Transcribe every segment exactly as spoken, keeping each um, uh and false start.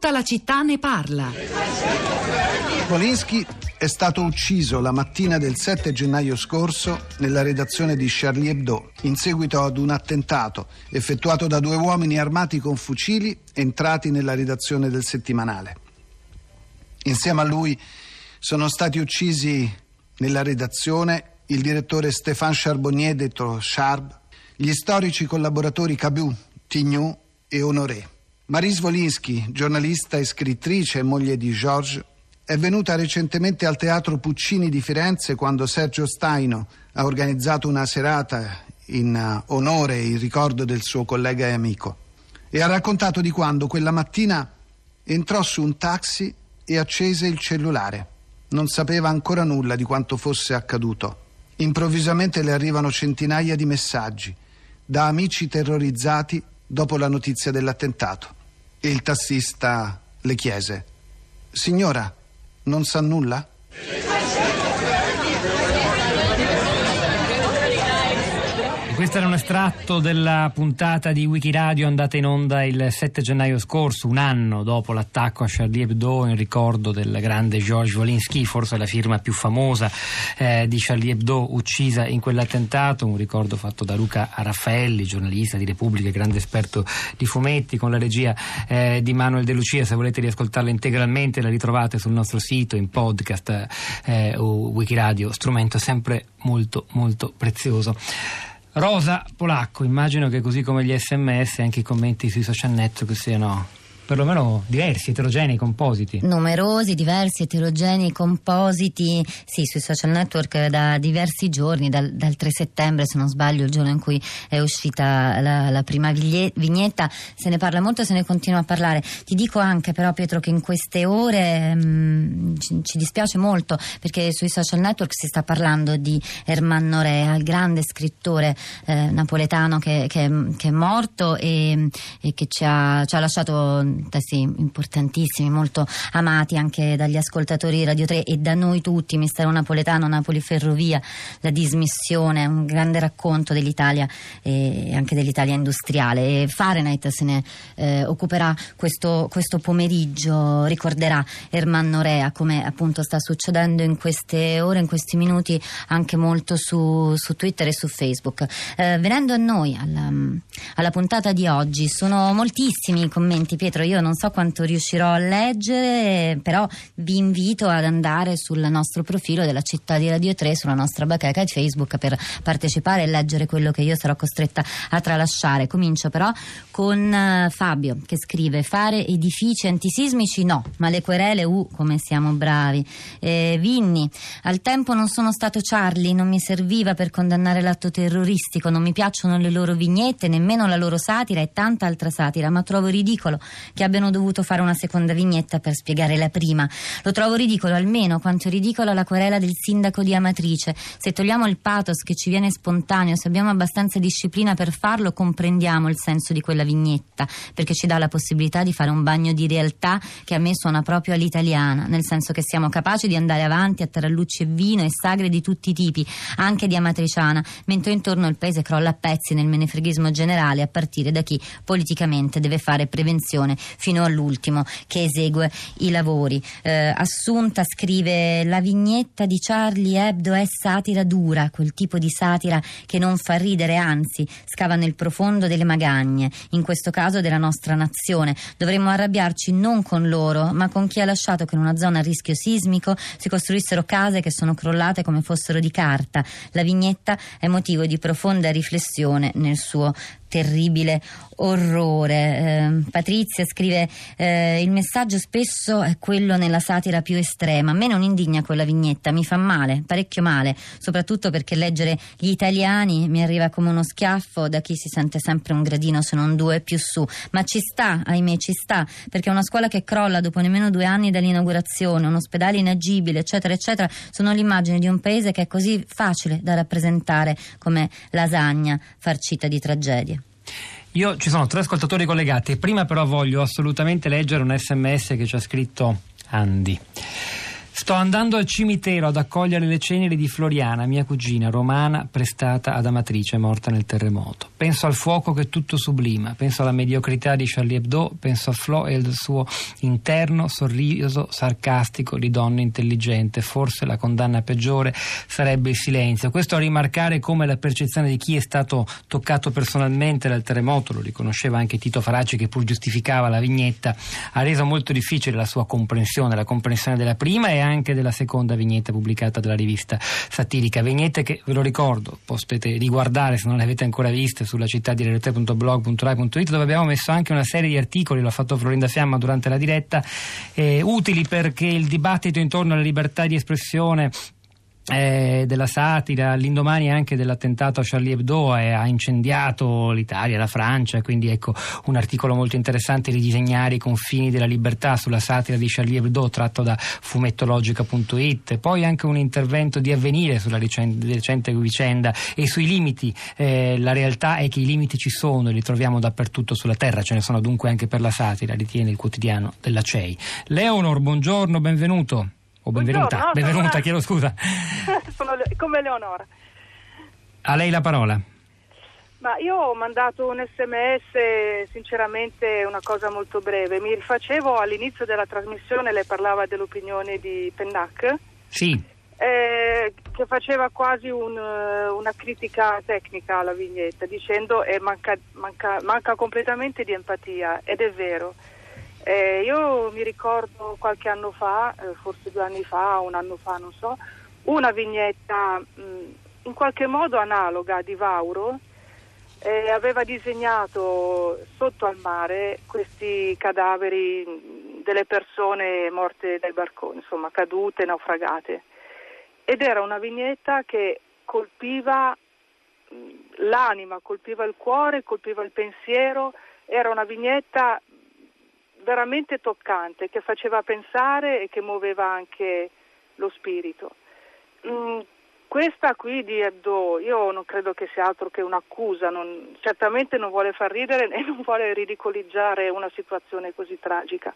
tutta la città ne parla. Wolinski è stato ucciso la mattina del sette gennaio scorso nella redazione di Charlie Hebdo in seguito ad un attentato effettuato da due uomini armati con fucili entrati nella redazione del settimanale. Insieme a lui sono stati uccisi nella redazione il direttore Stéphane Charbonnier, detto Charb, gli storici collaboratori Cabu, Tignou e Honoré. Marie Wolinski, giornalista e scrittrice e moglie di Georges, è venuta recentemente al Teatro Puccini di Firenze quando Sergio Staino ha organizzato una serata in onore e in ricordo del suo collega e amico, e ha raccontato di quando quella mattina entrò su un taxi e accese il cellulare. Non sapeva ancora nulla di quanto fosse accaduto. Improvvisamente le arrivano centinaia di messaggi da amici terrorizzati dopo la notizia dell'attentato. E il tassista le chiese: «Signora, non sa nulla?» Questo era un estratto della puntata di Wikiradio andata in onda il sette gennaio scorso, un anno dopo l'attacco a Charlie Hebdo, in ricordo del grande Georges Wolinski, forse la firma più famosa eh, di Charlie Hebdo, uccisa in quell'attentato. Un ricordo fatto da Luca Raffaelli, giornalista di Repubblica, grande esperto di fumetti, con la regia eh, di Manuel De Lucia. Se volete riascoltarla integralmente la ritrovate sul nostro sito, in podcast eh, o Wikiradio, strumento sempre molto molto prezioso. Rosa Polacco, immagino che così come gli sms anche i commenti sui social network siano perlomeno diversi, eterogenei, compositi. Numerosi, diversi, eterogenei, compositi, sì, sui social network da diversi giorni, dal, dal tre settembre, se non sbaglio, il giorno in cui è uscita la, la prima vignetta, se ne parla molto e se ne continua a parlare. Ti dico anche però, Pietro, che in queste ore mh, ci, ci dispiace molto, perché sui social network si sta parlando di Ermanno Rea, il grande scrittore eh, napoletano che, che, che è morto e, e che ci ha, ci ha lasciato testi importantissimi, molto amati anche dagli ascoltatori Radio tre e da noi tutti. Mistero Napoletano Napoli Ferrovia, la dismissione, un grande racconto dell'Italia e anche dell'Italia industriale. E Fahrenheit se ne eh, occuperà questo, questo pomeriggio, ricorderà Ermanno Rea, come appunto sta succedendo in queste ore, in questi minuti, anche molto su, su Twitter e su Facebook. Eh, venendo a noi, alla, alla puntata di oggi, sono moltissimi i commenti, Pietro. Io non so quanto riuscirò a leggere, però vi invito ad andare sul nostro profilo della città di Radio tre, sulla nostra bacheca di Facebook, per partecipare e leggere quello che io sarò costretta a tralasciare. Comincio però con Fabio, che scrive: fare edifici antisismici no, ma le querele, uh, come siamo bravi. eh, Vinni: al tempo non sono stato Charlie, non mi serviva per condannare l'atto terroristico, non mi piacciono le loro vignette, nemmeno la loro satira e tanta altra satira, ma trovo ridicolo che abbiano dovuto fare una seconda vignetta per spiegare la prima. Lo trovo ridicolo almeno quanto è ridicola la querela del sindaco di Amatrice. Se togliamo il pathos che ci viene spontaneo, se abbiamo abbastanza disciplina per farlo, comprendiamo il senso di quella vignetta, perché ci dà la possibilità di fare un bagno di realtà che a me suona proprio all'italiana, nel senso che siamo capaci di andare avanti a tarallucci e vino e sagre di tutti i tipi, anche di amatriciana, mentre intorno il paese crolla a pezzi nel menefreghismo generale, a partire da chi politicamente deve fare prevenzione fino all'ultimo che esegue i lavori. eh, Assunta scrive: la vignetta di Charlie Hebdo è satira dura, quel tipo di satira che non fa ridere, anzi scava nel profondo delle magagne, in questo caso della nostra nazione. Dovremmo arrabbiarci non con loro, ma con chi ha lasciato che in una zona a rischio sismico si costruissero case che sono crollate come fossero di carta. La vignetta è motivo di profonda riflessione nel suo terribile orrore. eh, Patrizia scrive: eh, il messaggio spesso è quello nella satira più estrema. A me non indigna quella vignetta, mi fa male, parecchio male, soprattutto perché leggere gli italiani mi arriva come uno schiaffo da chi si sente sempre un gradino se non due più su. Ma ci sta, ahimè ci sta, perché una scuola che crolla dopo nemmeno due anni dall'inaugurazione, un ospedale inagibile, eccetera eccetera, sono l'immagine di un paese che è così facile da rappresentare come lasagna farcita di tragedie. Io ci sono tre ascoltatori collegati, prima però voglio assolutamente leggere un sms che ci ha scritto Andy. Sto andando al cimitero ad accogliere le ceneri di Floriana, mia cugina romana prestata ad Amatrice, morta nel terremoto. Penso al fuoco che tutto sublima, penso alla mediocrità di Charlie Hebdo, penso a Flo e al suo interno sorriso sarcastico di donna intelligente. Forse la condanna peggiore sarebbe il silenzio. Questo a rimarcare come la percezione di chi è stato toccato personalmente dal terremoto, lo riconosceva anche Tito Faraci, che pur giustificava la vignetta, ha reso molto difficile la sua comprensione, la comprensione della prima e anche della seconda vignetta pubblicata dalla rivista satirica. Vignette che, ve lo ricordo, potete riguardare se non le avete ancora viste sulla città di realtà punto blog punto rai punto it, dove abbiamo messo anche una serie di articoli, l'ha fatto Florinda Fiamma durante la diretta, eh, utili perché il dibattito intorno alla libertà di espressione Eh, della satira all'indomani anche dell'attentato a Charlie Hebdo eh, ha incendiato l'Italia, la Francia, quindi ecco un articolo molto interessante, ridisegnare i confini della libertà, sulla satira di Charlie Hebdo, tratto da fumettologica punto it. Poi anche un intervento di Avvenire sulla recente, recente vicenda e sui limiti. Eh, la realtà è che i limiti ci sono e li troviamo dappertutto sulla terra, ce ne sono dunque anche per la satira, ritiene il quotidiano della C E I. Leonor, buongiorno, benvenuto. O benvenuta, no, benvenuta, sono... chiedo scusa. Sono le... come Leonora. A lei la parola. Ma io ho mandato un sms, sinceramente una cosa molto breve. Mi rifacevo all'inizio della trasmissione, lei parlava dell'opinione di Pennac. Sì. Eh, che faceva quasi un, una critica tecnica alla vignetta, dicendo eh, manca, manca, manca completamente di empatia, ed è vero. Eh, io mi ricordo qualche anno fa, eh, forse due anni fa, un anno fa, non so, una vignetta mh, in qualche modo analoga di Vauro, eh, aveva disegnato sotto al mare questi cadaveri mh, delle persone morte dai barconi, insomma cadute, naufragate, ed era una vignetta che colpiva mh, l'anima, colpiva il cuore, colpiva il pensiero, era una vignetta veramente toccante, che faceva pensare e che muoveva anche lo spirito. Mm, questa qui di Hebdo io non credo che sia altro che un'accusa, non, certamente non vuole far ridere e non vuole ridicolizzare una situazione così tragica.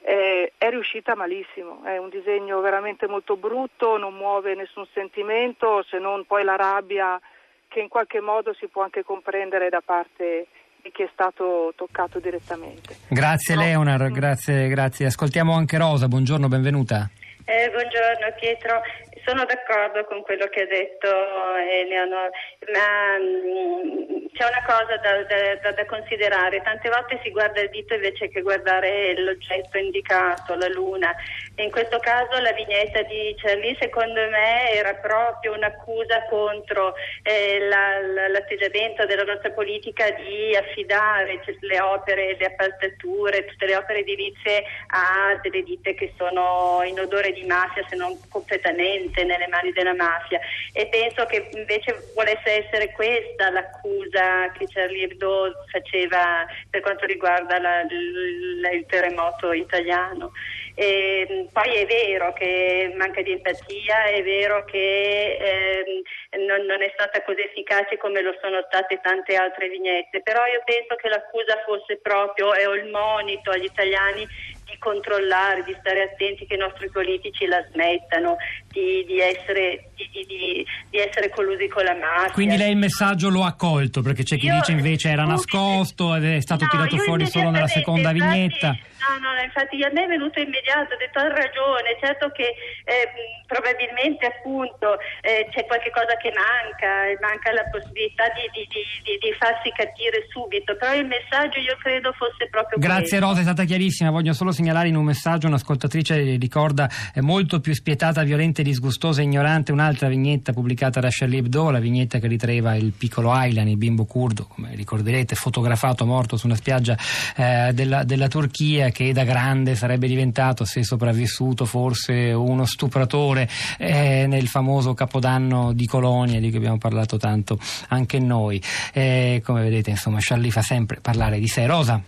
Eh, è riuscita malissimo, è un disegno veramente molto brutto, non muove nessun sentimento se non poi la rabbia, che in qualche modo si può anche comprendere da parte che è stato toccato direttamente. Grazie no. Leonor, grazie, grazie. Ascoltiamo anche Rosa, buongiorno, benvenuta. Eh, buongiorno Pietro, sono d'accordo con quello che ha detto Eleonora, ma mh, c'è una cosa da, da, da considerare, tante volte si guarda il dito invece che guardare l'oggetto indicato, la luna, e in questo caso la vignetta di Charlie secondo me era proprio un'accusa contro eh, la, la, l'atteggiamento della nostra politica di affidare le opere, le appaltature, tutte le opere edilizie a delle ditte che sono in odore di mafia, se non completamente nelle mani della mafia, e penso che invece volesse essere questa l'accusa che Charlie Hebdo faceva per quanto riguarda la, la, il terremoto italiano. E poi è vero che manca di empatia, è vero che ehm, non, non è stata così efficace come lo sono state tante altre vignette, però io penso che l'accusa fosse proprio, è il monito agli italiani di controllare, di stare attenti che i nostri politici la smettano di, di, essere, di, di, di essere collusi con la mafia. Quindi lei il messaggio lo ha colto, perché c'è chi io, dice invece era nascosto ed è stato no, tirato fuori solo nella seconda infatti, vignetta. No, no, infatti a me è venuto immediato, ho detto ha ragione, certo che eh, probabilmente appunto eh, c'è qualche cosa che manca, manca la possibilità di, di, di, di farsi capire subito, però il messaggio io credo fosse proprio Grazie questo. Rosa, è stata chiarissima, voglio solo segnalare in un messaggio, un'ascoltatrice ricorda è molto più spietata, violenta, disgustosa e ignorante un'altra vignetta pubblicata da Charlie Hebdo, la vignetta che ritraeva il piccolo Aylan, il bimbo curdo, come ricorderete, fotografato morto su una spiaggia eh, della, della Turchia, che da grande sarebbe diventato, se sopravvissuto, forse uno stupratore eh, nel famoso Capodanno di Colonia di cui abbiamo parlato tanto anche noi. Eh, come vedete, insomma, Charlie fa sempre parlare di sé. Rosa.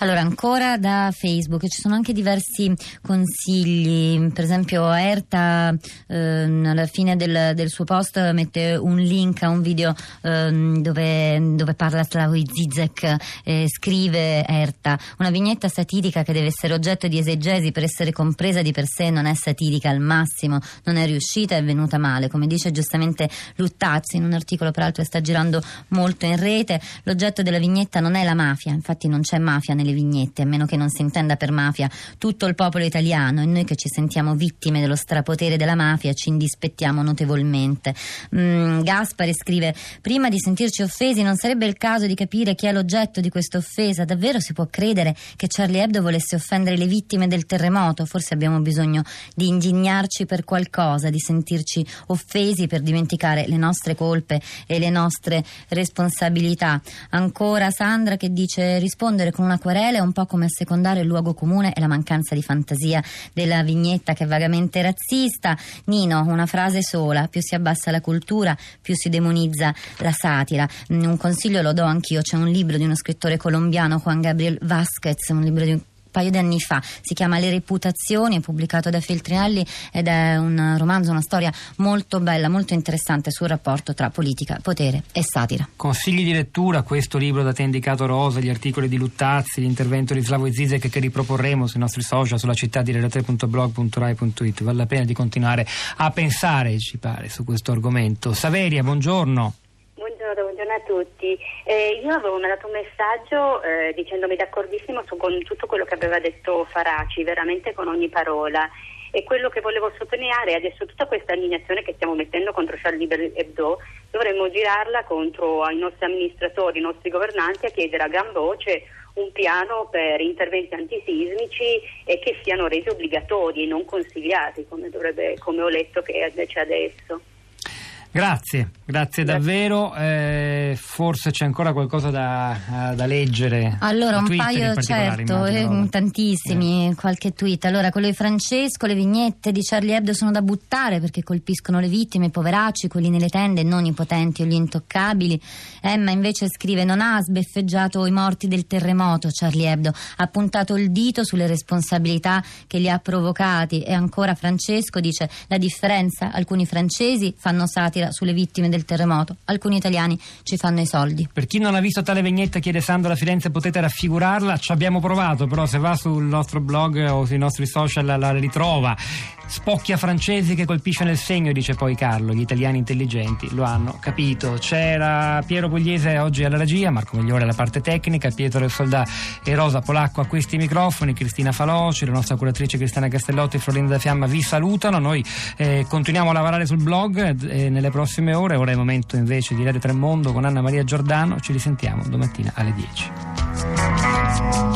Allora, ancora da Facebook ci sono sono anche diversi consigli, per esempio Erta ehm, alla fine del, del suo post mette un link a un video ehm, dove, dove parla Slavoj Žižek, eh, scrive Erta: una vignetta satirica che deve essere oggetto di esegesi per essere compresa di per sé non è satirica al massimo, non è riuscita, è venuta male, come dice giustamente Luttazzi in un articolo peraltro che sta girando molto in rete. L'oggetto della vignetta non è la mafia, infatti non c'è mafia nelle vignette, a meno che non si intenda per mafia tutto il popolo italiano, e noi che ci sentiamo vittime dello strapotere della mafia ci indispettiamo notevolmente. Mm, Gaspare scrive: prima di sentirci offesi non sarebbe il caso di capire chi è l'oggetto di questa offesa? Davvero si può credere che Charlie Hebdo volesse offendere le vittime del terremoto? Forse abbiamo bisogno di indignarci per qualcosa, di sentirci offesi per dimenticare le nostre colpe e le nostre responsabilità. Ancora Sandra che dice: rispondere con una querela è un po' come assecondare il luogo comune e la mancanza di fantasia della vignetta, che è vagamente razzista. Nino: una frase sola, più si abbassa la cultura più si demonizza la satira. Un consiglio lo do anch'io, c'è un libro di uno scrittore colombiano, Juan Gabriel Vásquez, un libro di un paio di anni fa, si chiama Le Reputazioni, è pubblicato da Feltrinelli ed è un romanzo, una storia molto bella, molto interessante sul rapporto tra politica, potere e satira. Consigli di lettura: questo libro da te indicato, Rosa, gli articoli di Luttazzi, l'intervento di Slavoj Žižek che riproporremo sui nostri social, sulla città di relatore punto blog punto rai punto it. Vale la pena di continuare a pensare, ci pare, su questo argomento. Saveria, buongiorno. Buongiorno a tutti. Eh, io avevo mandato un messaggio eh, dicendomi d'accordissimo su, con tutto quello che aveva detto Faraci, veramente con ogni parola, e quello che volevo sottolineare adesso, tutta questa indignazione che stiamo mettendo contro Charlie Hebdo dovremmo girarla contro i nostri amministratori, i nostri governanti, a chiedere a gran voce un piano per interventi antisismici e che siano resi obbligatori e non consigliati, come dovrebbe, come ho letto che c'è adesso. Grazie, grazie davvero. Eh, forse c'è ancora qualcosa da, da leggere. Allora, da un paio, certo, eh, tantissimi, eh. qualche tweet. Allora, quello di Francesco: le vignette di Charlie Hebdo sono da buttare perché colpiscono le vittime, i poveracci, quelli nelle tende, non i potenti o gli intoccabili. Emma invece scrive: non ha sbeffeggiato i morti del terremoto Charlie Hebdo, ha puntato il dito sulle responsabilità che li ha provocati. E ancora Francesco dice: la differenza, alcuni francesi fanno satira sulle vittime del terremoto, alcuni italiani ci fanno i soldi. Per chi non ha visto tale vignetta, chiede Sandra da Firenze, potete raffigurarla? Ci abbiamo provato, però se va sul nostro blog o sui nostri social la ritrova. Spocchia francesi che colpisce nel segno, dice poi Carlo, gli italiani intelligenti lo hanno capito. C'era Piero Pugliese oggi alla regia, Marco Migliore alla parte tecnica, Pietro del Soldà e Rosa Polacco a questi microfoni, Cristina Faloci, la nostra curatrice Cristiana Castellotti e Florinda Fiamma vi salutano. Noi eh, continuiamo a lavorare sul blog eh, nelle prossime ore. Ora è il momento invece di Radio Tremondo con Anna Maria Giordano, ci risentiamo domattina alle dieci.